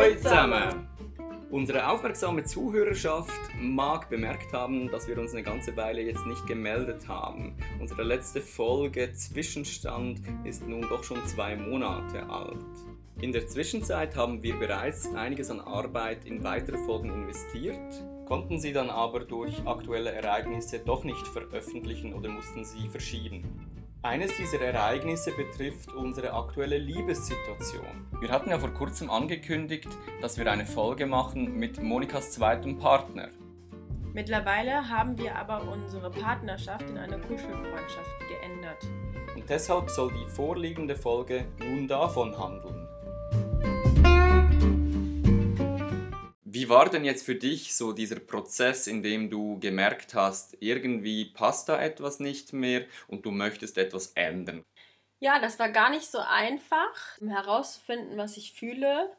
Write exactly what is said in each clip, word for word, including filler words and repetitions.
Hallo zusammen! Unsere aufmerksame Zuhörerschaft mag bemerkt haben, dass wir uns eine ganze Weile jetzt nicht gemeldet haben. Unsere letzte Folge Zwischenstand ist nun doch schon zwei Monate alt. In der Zwischenzeit haben wir bereits einiges an Arbeit in weitere Folgen investiert, konnten sie dann aber durch aktuelle Ereignisse doch nicht veröffentlichen oder mussten sie verschieben. Eines dieser Ereignisse betrifft unsere aktuelle Liebessituation. Wir hatten ja vor kurzem angekündigt, dass wir eine Folge machen mit Monikas zweitem Partner. Mittlerweile haben wir aber unsere Partnerschaft in eine Kuschelfreundschaft geändert. Und deshalb soll die vorliegende Folge nun davon handeln. Wie war denn jetzt für dich so dieser Prozess, in dem du gemerkt hast, irgendwie passt da etwas nicht mehr und du möchtest etwas ändern? Ja, das war gar nicht so einfach, herauszufinden, was ich fühle.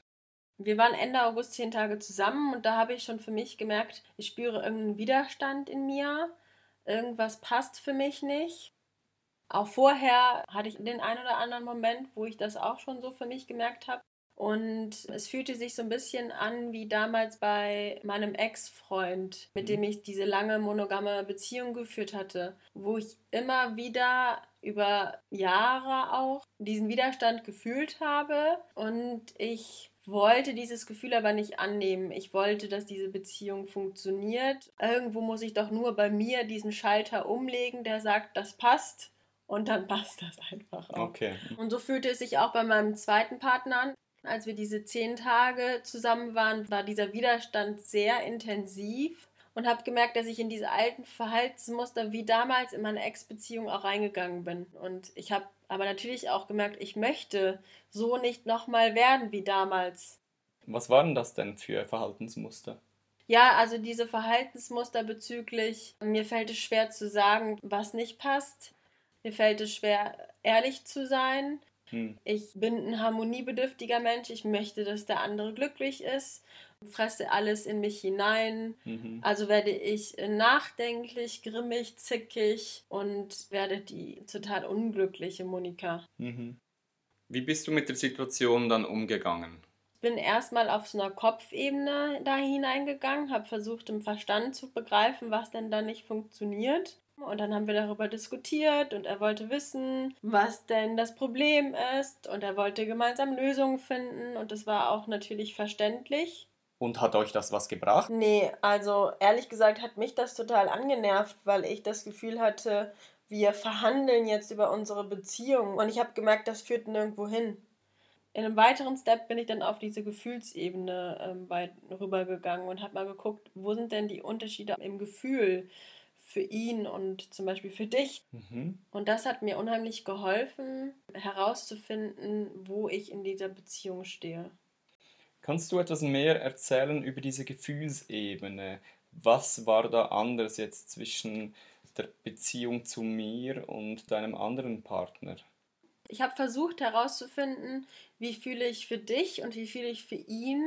Wir waren Ende August zehn Tage zusammen und da habe ich schon für mich gemerkt, ich spüre irgendeinen Widerstand in mir, irgendwas passt für mich nicht. Auch vorher hatte ich den einen oder anderen Moment, wo ich das auch schon so für mich gemerkt habe. Und es fühlte sich so ein bisschen an wie damals bei meinem Ex-Freund, mit dem ich diese lange monogame Beziehung geführt hatte, wo ich immer wieder über Jahre auch diesen Widerstand gefühlt habe und ich wollte dieses Gefühl aber nicht annehmen. Ich wollte, dass diese Beziehung funktioniert. Irgendwo muss ich doch nur bei mir diesen Schalter umlegen, der sagt, das passt und dann passt das einfach auch. Okay. Und so fühlte es sich auch bei meinem zweiten Partner an. Als wir diese zehn Tage zusammen waren, war dieser Widerstand sehr intensiv und habe gemerkt, dass ich in diese alten Verhaltensmuster wie damals in meine Ex-Beziehung auch reingegangen bin. Und ich habe aber natürlich auch gemerkt, ich möchte so nicht nochmal werden wie damals. Was waren das denn für Verhaltensmuster? Ja, also diese Verhaltensmuster bezüglich, mir fällt es schwer zu sagen, was nicht passt. Mir fällt es schwer, ehrlich zu sein. Ich bin ein harmoniebedürftiger Mensch, ich möchte, dass der andere glücklich ist, fresse alles in mich hinein, mhm. Also werde ich nachdenklich, grimmig, zickig und werde die total unglückliche Monika. Mhm. Wie bist du mit der Situation dann umgegangen? Ich bin erstmal auf so einer Kopfebene da hineingegangen, habe versucht, im Verstand zu begreifen, was denn da nicht funktioniert. Und dann haben wir darüber diskutiert und er wollte wissen, was denn das Problem ist. Und er wollte gemeinsam Lösungen finden und das war auch natürlich verständlich. Und hat euch das was gebracht? Nee, also ehrlich gesagt hat mich das total angenervt, weil ich das Gefühl hatte, wir verhandeln jetzt über unsere Beziehung. Und ich habe gemerkt, das führt nirgendwo hin. In einem weiteren Step bin ich dann auf diese Gefühlsebene äh, weit rübergegangen und habe mal geguckt, wo sind denn die Unterschiede im Gefühl für ihn und zum Beispiel für dich. Mhm. Und das hat mir unheimlich geholfen, herauszufinden, wo ich in dieser Beziehung stehe. Kannst du etwas mehr erzählen über diese Gefühlsebene? Was war da anders jetzt zwischen der Beziehung zu mir und deinem anderen Partner? Ich habe versucht herauszufinden, wie fühle ich für dich und wie fühle ich für ihn.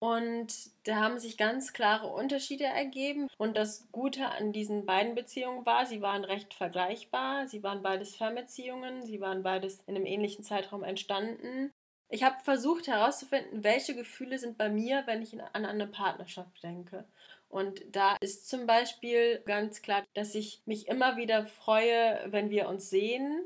Und da haben sich ganz klare Unterschiede ergeben. Und das Gute an diesen beiden Beziehungen war, sie waren recht vergleichbar. Sie waren beides Fernbeziehungen. Sie waren beides in einem ähnlichen Zeitraum entstanden. Ich habe versucht herauszufinden, welche Gefühle sind bei mir, wenn ich an eine Partnerschaft denke. Und da ist zum Beispiel ganz klar, dass ich mich immer wieder freue, wenn wir uns sehen.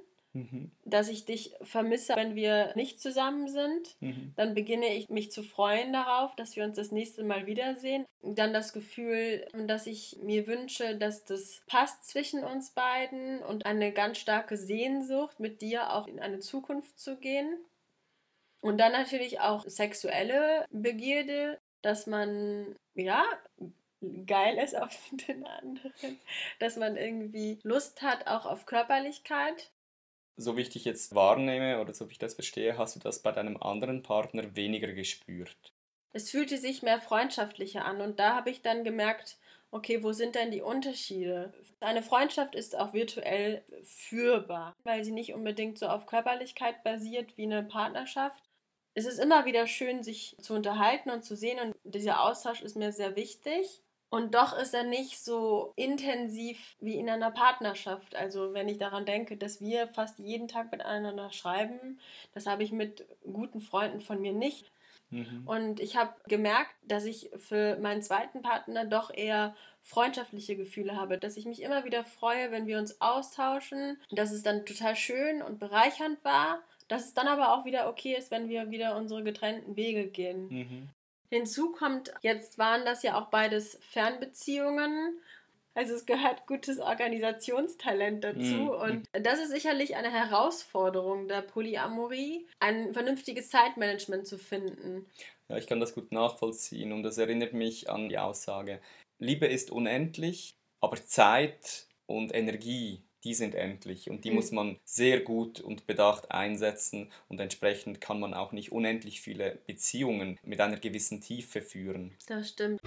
Dass ich dich vermisse, wenn wir nicht zusammen sind. Mhm. Dann beginne ich mich zu freuen darauf, dass wir uns das nächste Mal wiedersehen. Dann das Gefühl, dass ich mir wünsche, dass das passt zwischen uns beiden und eine ganz starke Sehnsucht, mit dir auch in eine Zukunft zu gehen. Und dann natürlich auch sexuelle Begierde, dass man, ja, geil ist auf den anderen. Dass man irgendwie Lust hat, auch auf Körperlichkeit. So wie ich dich jetzt wahrnehme oder so wie ich das verstehe, hast du das bei deinem anderen Partner weniger gespürt. Es fühlte sich mehr freundschaftlicher an und da habe ich dann gemerkt, okay, wo sind denn die Unterschiede? Eine Freundschaft ist auch virtuell führbar, weil sie nicht unbedingt so auf Körperlichkeit basiert wie eine Partnerschaft. Es ist immer wieder schön, sich zu unterhalten und zu sehen und dieser Austausch ist mir sehr wichtig. Und doch ist er nicht so intensiv wie in einer Partnerschaft. Also wenn ich daran denke, dass wir fast jeden Tag miteinander schreiben, das habe ich mit guten Freunden von mir nicht. Mhm. Und ich habe gemerkt, dass ich für meinen zweiten Partner doch eher freundschaftliche Gefühle habe, dass ich mich immer wieder freue, wenn wir uns austauschen, dass es dann total schön und bereichernd war, dass es dann aber auch wieder okay ist, wenn wir wieder unsere getrennten Wege gehen. Mhm. Hinzu kommt, jetzt waren das ja auch beides Fernbeziehungen. Also es gehört gutes Organisationstalent dazu. Mhm. Und das ist sicherlich eine Herausforderung der Polyamorie, ein vernünftiges Zeitmanagement zu finden. Ja, ich kann das gut nachvollziehen und das erinnert mich an die Aussage, Liebe ist unendlich, aber Zeit und Energie, die sind endlich und die mhm. muss man sehr gut und bedacht einsetzen und entsprechend kann man auch nicht unendlich viele Beziehungen mit einer gewissen Tiefe führen. Das stimmt.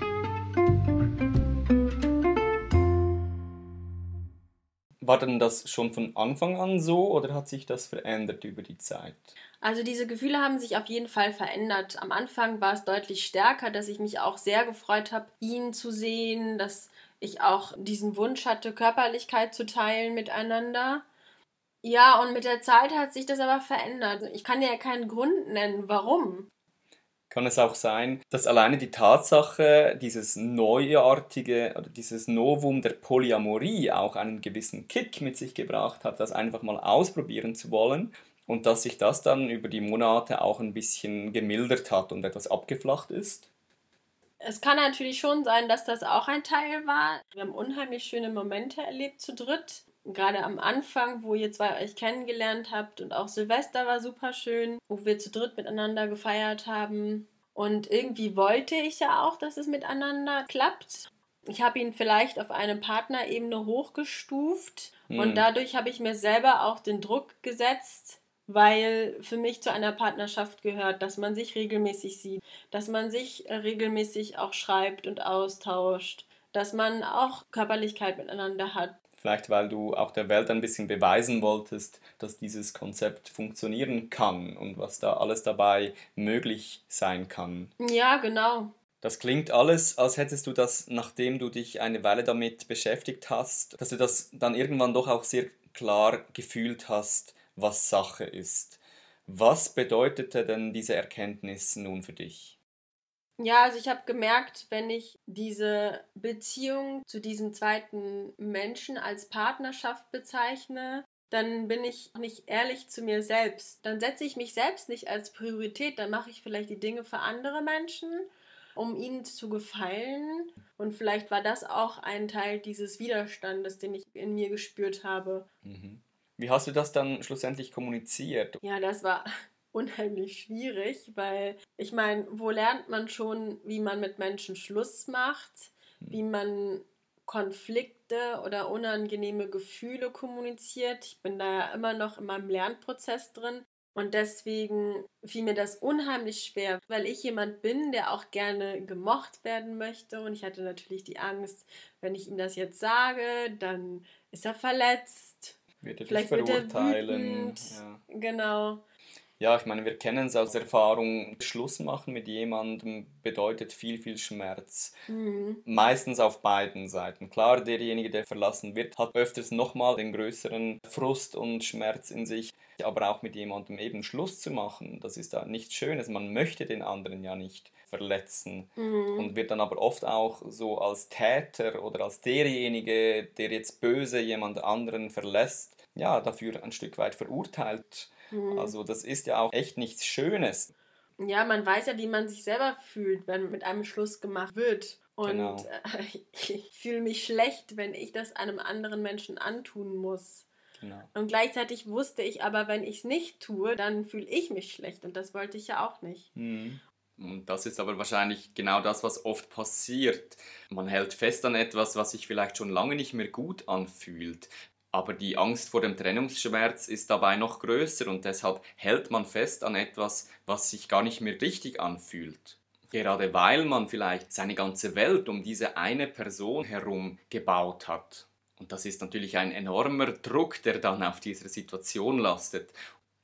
War denn das schon von Anfang an so oder hat sich das verändert über die Zeit? Also diese Gefühle haben sich auf jeden Fall verändert. Am Anfang war es deutlich stärker, dass ich mich auch sehr gefreut habe, ihn zu sehen, dass ich auch diesen Wunsch hatte, Körperlichkeit zu teilen miteinander. Ja, und mit der Zeit hat sich das aber verändert. Ich kann ja keinen Grund nennen, warum. Kann es auch sein, dass alleine die Tatsache, dieses neuartige, oder dieses Novum der Polyamorie auch einen gewissen Kick mit sich gebracht hat, das einfach mal ausprobieren zu wollen und dass sich das dann über die Monate auch ein bisschen gemildert hat und etwas abgeflacht ist? Es kann natürlich schon sein, dass das auch ein Teil war. Wir haben unheimlich schöne Momente erlebt zu dritt. Gerade am Anfang, wo ihr zwei euch kennengelernt habt und auch Silvester war super schön, wo wir zu dritt miteinander gefeiert haben. Und irgendwie wollte ich ja auch, dass es miteinander klappt. Ich habe ihn vielleicht auf eine Partnerebene hochgestuft mhm. und dadurch habe ich mir selber auch den Druck gesetzt, weil für mich zu einer Partnerschaft gehört, dass man sich regelmäßig sieht, dass man sich regelmäßig auch schreibt und austauscht, dass man auch Körperlichkeit miteinander hat. Vielleicht, weil du auch der Welt ein bisschen beweisen wolltest, dass dieses Konzept funktionieren kann und was da alles dabei möglich sein kann. Ja, genau. Das klingt alles, als hättest du das, nachdem du dich eine Weile damit beschäftigt hast, dass du das dann irgendwann doch auch sehr klar gefühlt hast, was Sache ist. Was bedeutete denn diese Erkenntnis nun für dich? Ja, also ich habe gemerkt, wenn ich diese Beziehung zu diesem zweiten Menschen als Partnerschaft bezeichne, dann bin ich nicht ehrlich zu mir selbst. Dann setze ich mich selbst nicht als Priorität, dann mache ich vielleicht die Dinge für andere Menschen, um ihnen zu gefallen. Und vielleicht war das auch ein Teil dieses Widerstandes, den ich in mir gespürt habe. Mhm. Wie hast du das dann schlussendlich kommuniziert? Ja, das war unheimlich schwierig, weil ich meine, wo lernt man schon, wie man mit Menschen Schluss macht, wie man Konflikte oder unangenehme Gefühle kommuniziert. Ich bin da ja immer noch in meinem Lernprozess drin und deswegen fiel mir das unheimlich schwer, weil ich jemand bin, der auch gerne gemocht werden möchte und ich hatte natürlich die Angst, wenn ich ihm das jetzt sage, dann ist er verletzt, wird er vielleicht dich verurteilen. Ja. Genau. Ja, ich meine, wir kennen es aus Erfahrung, Schluss machen mit jemandem bedeutet viel, viel Schmerz. Mhm. Meistens auf beiden Seiten. Klar, derjenige, der verlassen wird, hat öfters nochmal den größeren Frust und Schmerz in sich. Aber auch mit jemandem eben Schluss zu machen, das ist da nichts Schönes. Man möchte den anderen ja nicht verletzen mhm. und wird dann aber oft auch so als Täter oder als derjenige, der jetzt böse jemand anderen verlässt, ja, dafür ein Stück weit verurteilt. Also das ist ja auch echt nichts Schönes. Ja, man weiß ja, wie man sich selber fühlt, wenn mit einem Schluss gemacht wird. Und genau. Ich fühle mich schlecht, wenn ich das einem anderen Menschen antun muss. Genau. Und gleichzeitig wusste ich aber, wenn ich es nicht tue, dann fühle ich mich schlecht. Und das wollte ich ja auch nicht. Mhm. Und das ist aber wahrscheinlich genau das, was oft passiert. Man hält fest an etwas, was sich vielleicht schon lange nicht mehr gut anfühlt. Aber die Angst vor dem Trennungsschmerz ist dabei noch größer und deshalb hält man fest an etwas, was sich gar nicht mehr richtig anfühlt. Gerade weil man vielleicht seine ganze Welt um diese eine Person herum gebaut hat. Und das ist natürlich ein enormer Druck, der dann auf dieser Situation lastet.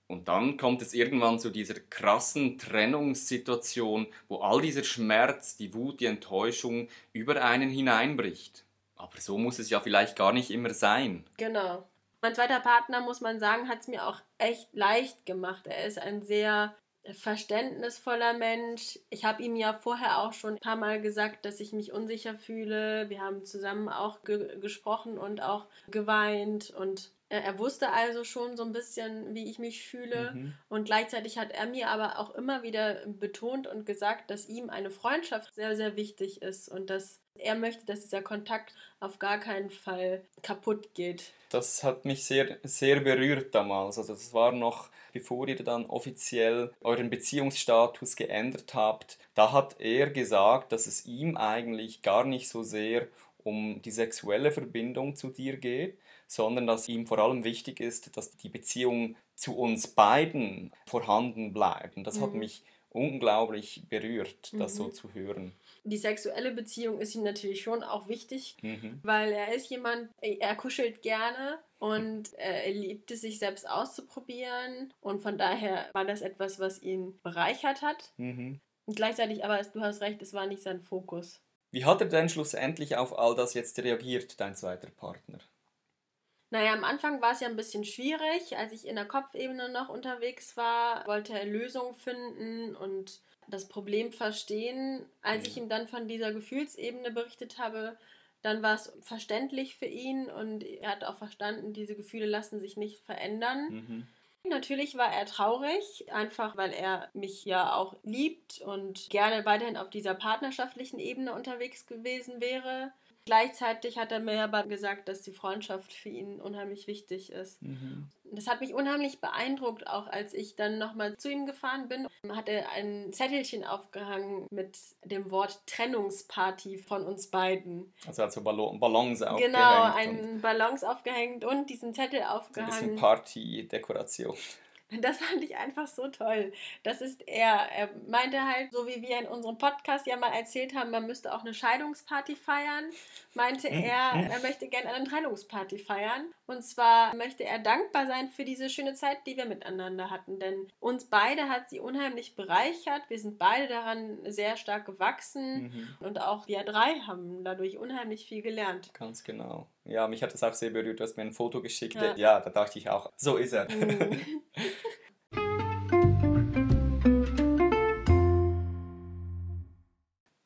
Und dann kommt es irgendwann zu dieser krassen Trennungssituation, wo all dieser Schmerz, die Wut, die Enttäuschung über einen hineinbricht. Aber so muss es ja vielleicht gar nicht immer sein. Genau. Mein zweiter Partner, muss man sagen, hat es mir auch echt leicht gemacht. Er ist ein sehr verständnisvoller Mensch. Ich habe ihm ja vorher auch schon ein paar Mal gesagt, dass ich mich unsicher fühle. Wir haben zusammen auch ge- gesprochen und auch geweint und äh, er wusste also schon so ein bisschen, wie ich mich fühle. Mhm. Und gleichzeitig hat er mir aber auch immer wieder betont und gesagt, dass ihm eine Freundschaft sehr, sehr wichtig ist und dass er möchte, dass dieser Kontakt auf gar keinen Fall kaputt geht. Das hat mich sehr, sehr berührt damals. Also das war noch, bevor ihr dann offiziell euren Beziehungsstatus geändert habt. Da hat er gesagt, dass es ihm eigentlich gar nicht so sehr um die sexuelle Verbindung zu dir geht, sondern dass ihm vor allem wichtig ist, dass die Beziehung zu uns beiden vorhanden bleibt. Und das mhm. hat mich unglaublich berührt, das mhm. so zu hören. Die sexuelle Beziehung ist ihm natürlich schon auch wichtig, mhm. weil er ist jemand, er kuschelt gerne und er liebt es, sich selbst auszuprobieren. Und von daher war das etwas, was ihn bereichert hat. Mhm. Und gleichzeitig, aber du hast recht, es war nicht sein Fokus. Wie hat er denn schlussendlich auf all das jetzt reagiert, dein zweiter Partner? Naja, am Anfang war es ja ein bisschen schwierig. Als ich in der Kopfebene noch unterwegs war, wollte er Lösungen finden und das Problem verstehen. Als ich ihm dann von dieser Gefühlsebene berichtet habe, dann war es verständlich für ihn und er hat auch verstanden, diese Gefühle lassen sich nicht verändern. Mhm. Natürlich war er traurig, einfach weil er mich ja auch liebt und gerne weiterhin auf dieser partnerschaftlichen Ebene unterwegs gewesen wäre. Gleichzeitig hat er mir aber gesagt, dass die Freundschaft für ihn unheimlich wichtig ist. Mhm. Das hat mich unheimlich beeindruckt, auch als ich dann nochmal zu ihm gefahren bin. Hat er ein Zettelchen aufgehangen mit dem Wort Trennungsparty von uns beiden. Also hat so Ballon- Ballons aufgehängt. Genau, einen Ballons aufgehängt und diesen Zettel aufgehangen. So ein bisschen Party-Dekoration. Das fand ich einfach so toll. Das ist er. Er meinte halt, so wie wir in unserem Podcast ja mal erzählt haben, man müsste auch eine Scheidungsparty feiern, meinte er, er möchte gerne eine Trennungsparty feiern. Und zwar möchte er dankbar sein für diese schöne Zeit, die wir miteinander hatten. Denn uns beide hat sie unheimlich bereichert. Wir sind beide daran sehr stark gewachsen. Mhm. Und auch wir drei haben dadurch unheimlich viel gelernt. Ganz genau. Ja, mich hat das auch sehr berührt. Du hast mir ein Foto geschickt. Ja, ja, da dachte ich auch, so ist er. Mhm.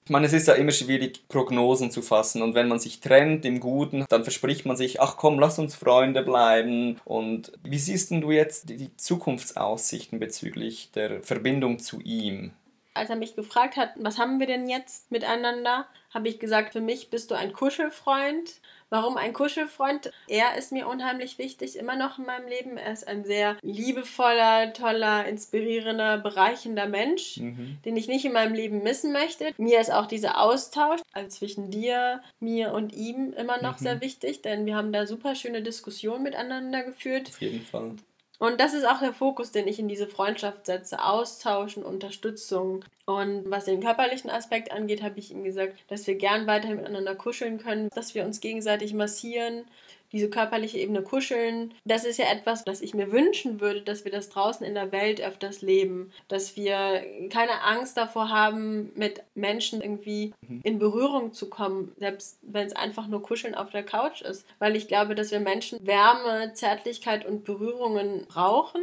Ich meine, es ist ja immer schwierig, Prognosen zu fassen. Und wenn man sich trennt im Guten, dann verspricht man sich, ach komm, lass uns Freunde bleiben. Und wie siehst denn du jetzt die Zukunftsaussichten bezüglich der Verbindung zu ihm? Als er mich gefragt hat, was haben wir denn jetzt miteinander, habe ich gesagt, für mich bist du ein Kuschelfreund. Warum ein Kuschelfreund? Er ist mir unheimlich wichtig, immer noch in meinem Leben. Er ist ein sehr liebevoller, toller, inspirierender, bereichender Mensch, mhm. den ich nicht in meinem Leben missen möchte. Mir ist auch dieser Austausch also zwischen dir, mir und ihm immer noch mhm. sehr wichtig, denn wir haben da super schöne Diskussionen miteinander geführt. Auf jeden Fall. Und das ist auch der Fokus, den ich in diese Freundschaft setze. Austauschen, Unterstützung. Und was den körperlichen Aspekt angeht, habe ich ihm gesagt, dass wir gern weiterhin miteinander kuscheln können, dass wir uns gegenseitig massieren, diese körperliche Ebene kuscheln. Das ist ja etwas, das ich mir wünschen würde, dass wir das draußen in der Welt öfters leben. Dass wir keine Angst davor haben, mit Menschen irgendwie in Berührung zu kommen, selbst wenn es einfach nur Kuscheln auf der Couch ist. Weil ich glaube, dass wir Menschen Wärme, Zärtlichkeit und Berührungen brauchen.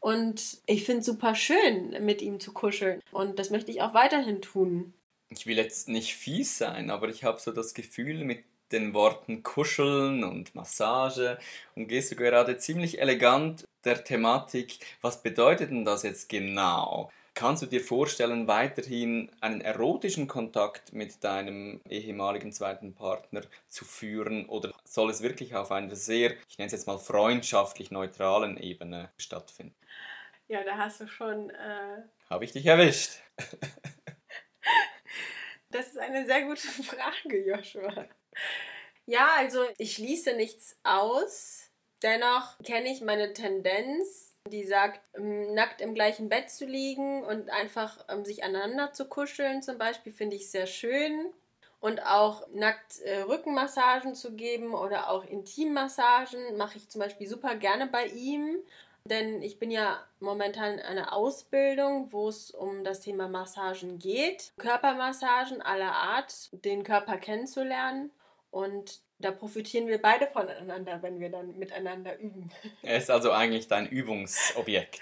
Und ich finde es super schön, mit ihm zu kuscheln. Und das möchte ich auch weiterhin tun. Ich will jetzt nicht fies sein, aber ich habe so das Gefühl, mit den Worten Kuscheln und Massage und gehst du gerade ziemlich elegant der Thematik. Was bedeutet denn das jetzt genau? Kannst du dir vorstellen, weiterhin einen erotischen Kontakt mit deinem ehemaligen zweiten Partner zu führen oder soll es wirklich auf einer sehr, ich nenne es jetzt mal freundschaftlich neutralen Ebene stattfinden? Ja, da hast du schon... Äh... Habe ich dich erwischt? Das ist eine sehr gute Frage, Joshua. Ja, also ich schließe nichts aus. Dennoch kenne ich meine Tendenz, die sagt, nackt im gleichen Bett zu liegen und einfach um, sich aneinander zu kuscheln zum Beispiel, finde ich sehr schön. Und auch nackt äh, Rückenmassagen zu geben oder auch Intimmassagen mache ich zum Beispiel super gerne bei ihm. Denn ich bin ja momentan in einer Ausbildung, wo es um das Thema Massagen geht. Körpermassagen aller Art, den Körper kennenzulernen. Und da profitieren wir beide voneinander, wenn wir dann miteinander üben. Er ist also eigentlich dein Übungsobjekt.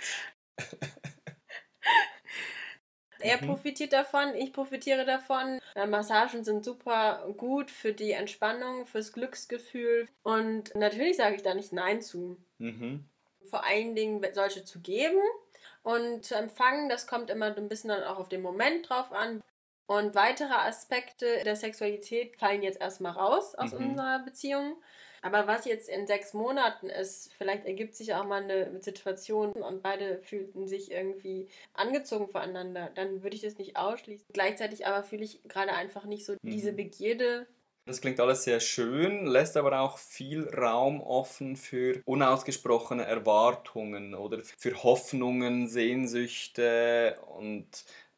Er mhm. profitiert davon, ich profitiere davon. Massagen sind super gut für die Entspannung, fürs Glücksgefühl. Und natürlich sage ich da nicht Nein zu. Mhm. Vor allen Dingen solche zu geben und zu empfangen, das kommt immer ein bisschen dann auch auf den Moment drauf an. Und weitere Aspekte der Sexualität fallen jetzt erstmal raus aus mhm. unserer Beziehung. Aber was jetzt in sechs Monaten ist, vielleicht ergibt sich auch mal eine Situation und beide fühlten sich irgendwie angezogen voneinander, dann würde ich das nicht ausschließen. Gleichzeitig aber fühle ich gerade einfach nicht so mhm. diese Begierde. Das klingt alles sehr schön, lässt aber auch viel Raum offen für unausgesprochene Erwartungen oder für Hoffnungen, Sehnsüchte. Und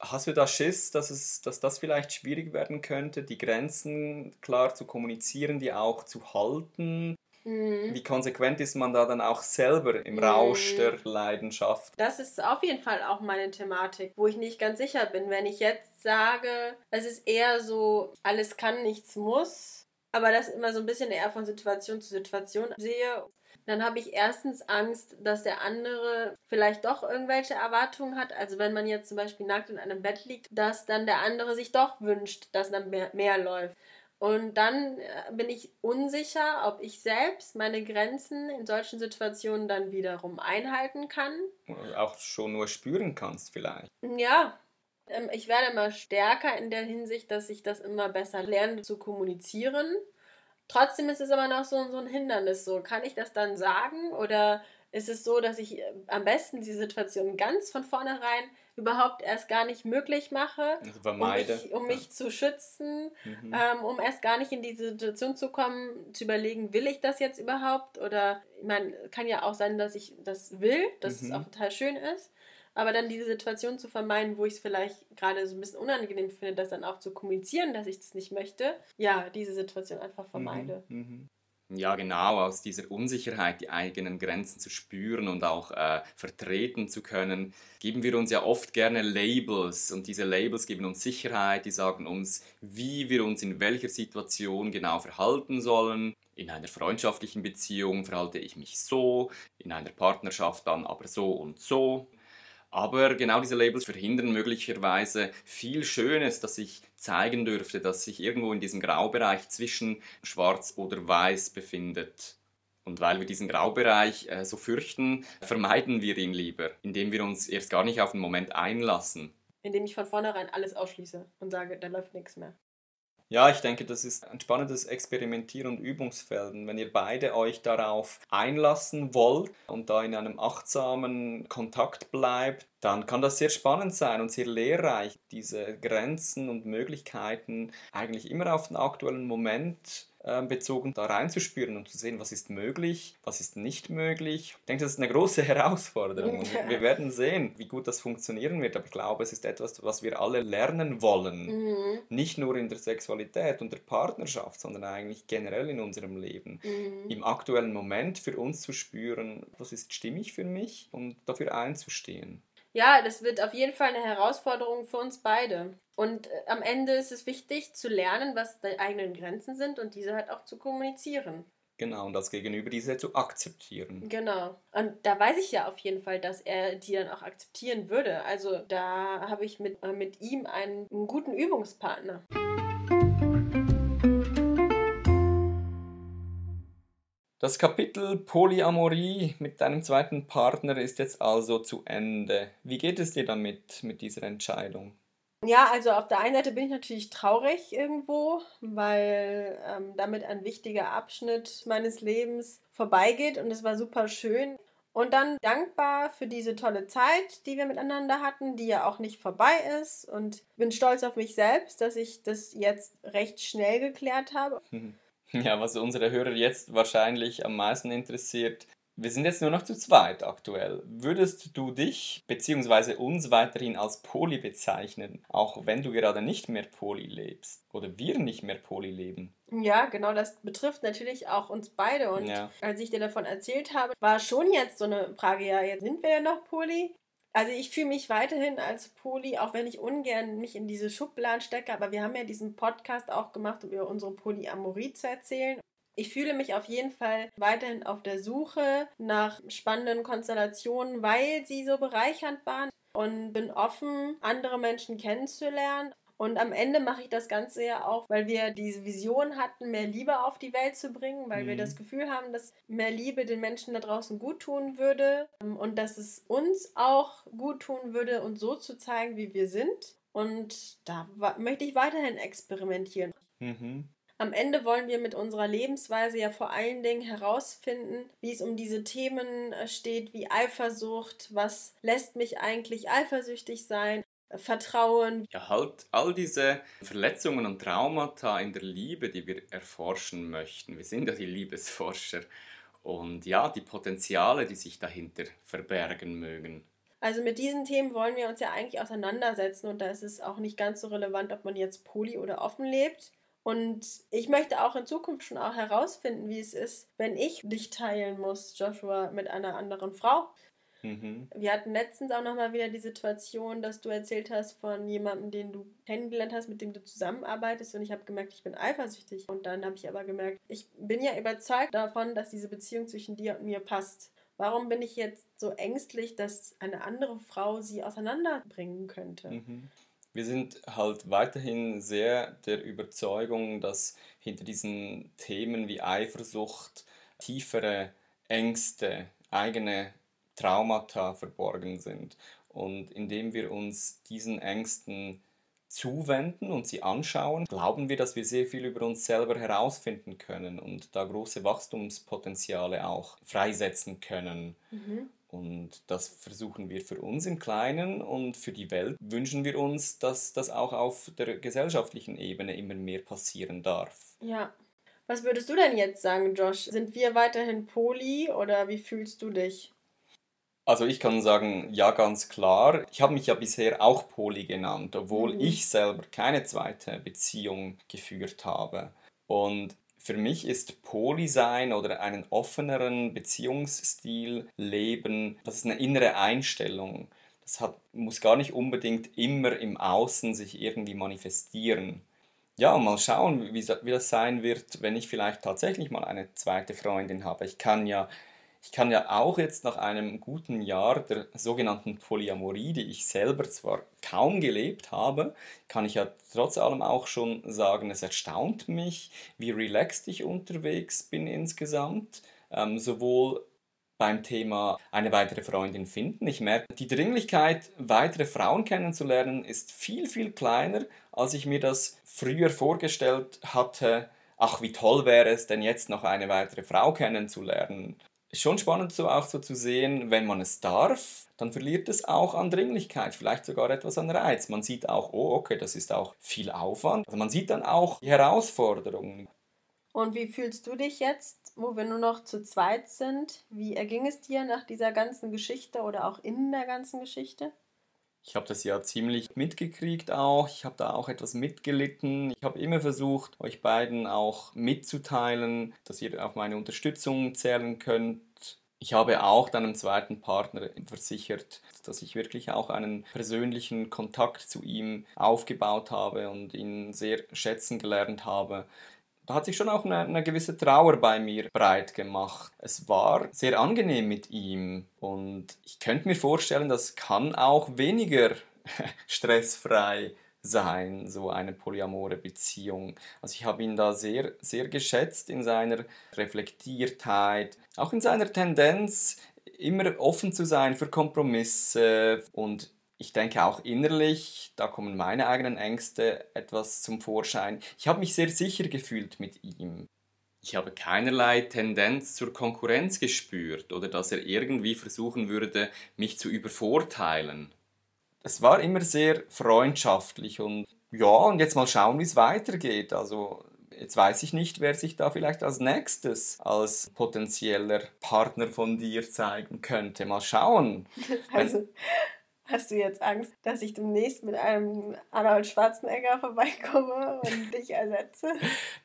hast du da Schiss, dass, es, dass das vielleicht schwierig werden könnte, die Grenzen klar zu kommunizieren, die auch zu halten? Mhm. Wie konsequent ist man da dann auch selber im mhm. Rausch der Leidenschaft? Das ist auf jeden Fall auch meine Thematik, wo ich nicht ganz sicher bin. Wenn ich jetzt sage, es ist eher so, alles kann, nichts muss, aber das immer so ein bisschen eher von Situation zu Situation sehe, dann habe ich erstens Angst, dass der andere vielleicht doch irgendwelche Erwartungen hat. Also wenn man jetzt zum Beispiel nackt in einem Bett liegt, dass dann der andere sich doch wünscht, dass dann mehr, mehr läuft. Und dann bin ich unsicher, ob ich selbst meine Grenzen in solchen Situationen dann wiederum einhalten kann. Oder auch schon nur spüren kannst vielleicht. Ja, ich werde immer stärker in der Hinsicht, dass ich das immer besser lerne zu kommunizieren. Trotzdem ist es aber noch so, so ein Hindernis. So, kann ich das dann sagen oder ist es so, dass ich am besten die Situation ganz von vornherein überhaupt erst gar nicht möglich mache, vermeide, um mich, um ja. mich zu schützen, mhm. ähm, um erst gar nicht in diese Situation zu kommen, zu überlegen, will ich das jetzt überhaupt? Oder, ich meine, kann ja auch sein, dass ich das will, dass mhm. es auch total schön ist, aber dann diese Situation zu vermeiden, wo ich es vielleicht gerade so ein bisschen unangenehm finde, das dann auch zu kommunizieren, dass ich das nicht möchte, ja, diese Situation einfach vermeide. Mhm. Mhm. Ja, genau, aus dieser Unsicherheit die eigenen Grenzen zu spüren und auch äh, vertreten zu können, geben wir uns ja oft gerne Labels und diese Labels geben uns Sicherheit, die sagen uns, wie wir uns in welcher Situation genau verhalten sollen. In einer freundschaftlichen Beziehung verhalte ich mich so, in einer Partnerschaft dann aber so und so. Aber genau diese Labels verhindern möglicherweise viel Schönes, das ich zeigen dürfte, das sich irgendwo in diesem Graubereich zwischen Schwarz oder Weiß befindet. Und weil wir diesen Graubereich äh, so fürchten, vermeiden wir ihn lieber, indem wir uns erst gar nicht auf den Moment einlassen. Indem ich von vornherein alles ausschließe und sage, da läuft nichts mehr. Ja, ich denke, das ist ein spannendes Experimentier- und Übungsfeld. Und wenn ihr beide euch darauf einlassen wollt und da in einem achtsamen Kontakt bleibt, dann kann das sehr spannend sein und sehr lehrreich, diese Grenzen und Möglichkeiten eigentlich immer auf den aktuellen Moment äh, bezogen da reinzuspüren und zu sehen, was ist möglich, was ist nicht möglich. Ich denke, das ist eine große Herausforderung. Und wir werden sehen, wie gut das funktionieren wird. Aber ich glaube, es ist etwas, was wir alle lernen wollen. Mhm. Nicht nur in der Sexualität und der Partnerschaft, sondern eigentlich generell in unserem Leben. Mhm. Im aktuellen Moment für uns zu spüren, was ist stimmig für mich und dafür einzustehen. Ja, das wird auf jeden Fall eine Herausforderung für uns beide. Und am Ende ist es wichtig zu lernen, was die eigenen Grenzen sind und diese halt auch zu kommunizieren. Genau, und das Gegenüber diese zu akzeptieren. Genau. Und da weiß ich ja auf jeden Fall, dass er die dann auch akzeptieren würde. Also da habe ich mit, äh, mit ihm einen, einen guten Übungspartner. Das Kapitel Polyamorie mit deinem zweiten Partner ist jetzt also zu Ende. Wie geht es dir damit, mit dieser Entscheidung? Ja, also auf der einen Seite bin ich natürlich traurig irgendwo, weil ähm, damit ein wichtiger Abschnitt meines Lebens vorbeigeht und es war super schön. Und dann dankbar für diese tolle Zeit, die wir miteinander hatten, die ja auch nicht vorbei ist. Und bin stolz auf mich selbst, dass ich das jetzt recht schnell geklärt habe. Mhm. Ja, was unsere Hörer jetzt wahrscheinlich am meisten interessiert, wir sind jetzt nur noch zu zweit aktuell. Würdest du dich bzw. uns weiterhin als Poly bezeichnen, auch wenn du gerade nicht mehr Poly lebst oder wir nicht mehr Poly leben? Ja, genau, das betrifft natürlich auch uns beide und ja. Als ich dir davon erzählt habe, war schon jetzt so eine Frage, ja, jetzt sind wir ja noch Poly. Also ich fühle mich weiterhin als Poly, auch wenn ich ungern mich in diese Schubladen stecke, aber wir haben ja diesen Podcast auch gemacht, um über unsere Polyamorie zu erzählen. Ich fühle mich auf jeden Fall weiterhin auf der Suche nach spannenden Konstellationen, weil sie so bereichernd waren. und bin offen, andere Menschen kennenzulernen. Und am Ende mache ich das Ganze ja auch, weil wir diese Vision hatten, mehr Liebe auf die Welt zu bringen, weil mhm. wir das Gefühl haben, dass mehr Liebe den Menschen da draußen gut tun würde und dass es uns auch gut tun würde, uns so zu zeigen, wie wir sind. Und da möchte ich weiterhin experimentieren. Mhm. Am Ende wollen wir mit unserer Lebensweise ja vor allen Dingen herausfinden, wie es um diese Themen steht, wie Eifersucht, was lässt mich eigentlich eifersüchtig sein, Vertrauen. Ja, halt all diese Verletzungen und Traumata in der Liebe, die wir erforschen möchten. Wir sind ja die Liebesforscher und ja, die Potenziale, die sich dahinter verbergen mögen. Also mit diesen Themen wollen wir uns ja eigentlich auseinandersetzen und da ist es auch nicht ganz so relevant, ob man jetzt poly oder offen lebt. Und ich möchte auch in Zukunft schon auch herausfinden, wie es ist, wenn ich dich teilen muss, Joshua, mit einer anderen Frau. Mhm. Wir hatten letztens auch nochmal wieder die Situation, dass du erzählt hast von jemandem, den du kennengelernt hast, mit dem du zusammenarbeitest. Und ich habe gemerkt, ich bin eifersüchtig. Und dann habe ich aber gemerkt, ich bin ja überzeugt davon, dass diese Beziehung zwischen dir und mir passt. Warum bin ich jetzt so ängstlich, dass eine andere Frau sie auseinanderbringen könnte? Mhm. Wir sind halt weiterhin sehr der Überzeugung, dass hinter diesen Themen wie Eifersucht tiefere Ängste, eigene Traumata verborgen sind. Und indem wir uns diesen Ängsten zuwenden und sie anschauen, glauben wir, dass wir sehr viel über uns selber herausfinden können und da große Wachstumspotenziale auch freisetzen können. Mhm. Und das versuchen wir für uns im Kleinen und für die Welt wünschen wir uns, dass das auch auf der gesellschaftlichen Ebene immer mehr passieren darf. Ja. Was würdest du denn jetzt sagen, Josh? Sind wir weiterhin poly oder wie fühlst du dich? Also ich kann sagen, ja, ganz klar. Ich habe mich ja bisher auch poly genannt, obwohl mhm. ich selber keine zweite Beziehung geführt habe. Und für mich ist Poly-Sein oder einen offeneren Beziehungsstil leben, das ist eine innere Einstellung. Das hat, muss gar nicht unbedingt immer im Außen sich irgendwie manifestieren. Ja, mal schauen, wie, wie das sein wird, wenn ich vielleicht tatsächlich mal eine zweite Freundin habe. Ich kann ja, ich kann ja auch jetzt nach einem guten Jahr der sogenannten Polyamorie, die ich selber zwar kaum gelebt habe, kann ich ja trotz allem auch schon sagen, es erstaunt mich, wie relaxed ich unterwegs bin insgesamt, ähm, sowohl beim Thema eine weitere Freundin finden. Ich merke, die Dringlichkeit, weitere Frauen kennenzulernen, ist viel, viel kleiner, als ich mir das früher vorgestellt hatte. Ach, wie toll wäre es denn jetzt noch eine weitere Frau kennenzulernen. Schon spannend so auch so zu sehen, wenn man es darf, dann verliert es auch an Dringlichkeit, vielleicht sogar etwas an Reiz. Man sieht auch, oh okay, das ist auch viel Aufwand. Also man sieht dann auch die Herausforderungen. Und wie fühlst du dich jetzt, wo wir nur noch zu zweit sind? Wie erging es dir nach dieser ganzen Geschichte oder auch in der ganzen Geschichte? Ich habe das ja ziemlich mitgekriegt auch, ich habe da auch etwas mitgelitten. Ich habe immer versucht, euch beiden auch mitzuteilen, dass ihr auf meine Unterstützung zählen könnt. Ich habe auch deinem zweiten Partner versichert, dass ich wirklich auch einen persönlichen Kontakt zu ihm aufgebaut habe und ihn sehr schätzen gelernt habe. Da hat sich schon auch eine, eine gewisse Trauer bei mir breit gemacht. Es war sehr angenehm mit ihm und ich könnte mir vorstellen, das kann auch weniger stressfrei sein, so eine polyamore Beziehung. Also ich habe ihn da sehr, sehr geschätzt in seiner Reflektiertheit, auch in seiner Tendenz, immer offen zu sein für Kompromisse und ich denke auch innerlich, da kommen meine eigenen Ängste etwas zum Vorschein. Ich habe mich sehr sicher gefühlt mit ihm. Ich habe keinerlei Tendenz zur Konkurrenz gespürt oder dass er irgendwie versuchen würde, mich zu übervorteilen. Es war immer sehr freundschaftlich und ja, und jetzt mal schauen, wie es weitergeht. Also jetzt weiß ich nicht, wer sich da vielleicht als nächstes als potenzieller Partner von dir zeigen könnte. Mal schauen. Also... Hast du jetzt Angst, dass ich demnächst mit einem Arnold Schwarzenegger vorbeikomme und dich ersetze?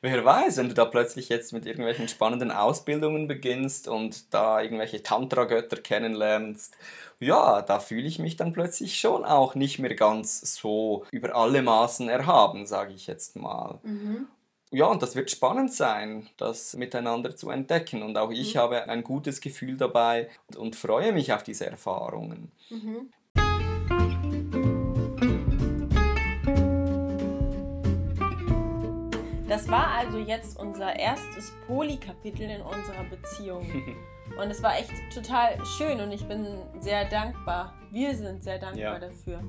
Wer weiß, wenn du da plötzlich jetzt mit irgendwelchen spannenden Ausbildungen beginnst und da irgendwelche Tantra-Götter kennenlernst, ja, da fühle ich mich dann plötzlich schon auch nicht mehr ganz so über alle Maßen erhaben, sage ich jetzt mal. Mhm. Ja, und das wird spannend sein, das miteinander zu entdecken. Und auch ich mhm. habe ein gutes Gefühl dabei und freue mich auf diese Erfahrungen. Mhm. Thank you. Das war also jetzt unser erstes Poly-Kapitel in unserer Beziehung. Und es war echt total schön und ich bin sehr dankbar. Wir sind sehr dankbar ja. dafür.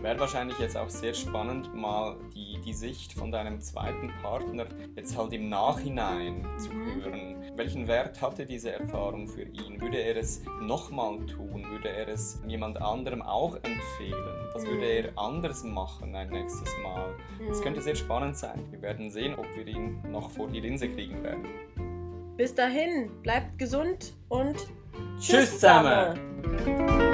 Wäre wahrscheinlich jetzt auch sehr spannend, mal die, die Sicht von deinem zweiten Partner jetzt halt im Nachhinein zu hören. Welchen Wert hatte diese Erfahrung für ihn? Würde er es nochmal tun? Würde er es jemand anderem auch empfehlen? Was würde er anders machen ein nächstes Mal? Das könnte sehr spannend sein. Wir werden sehen, ob wir ihn noch vor die Linse kriegen werden. Bis dahin, bleibt gesund und tschüss zusammen!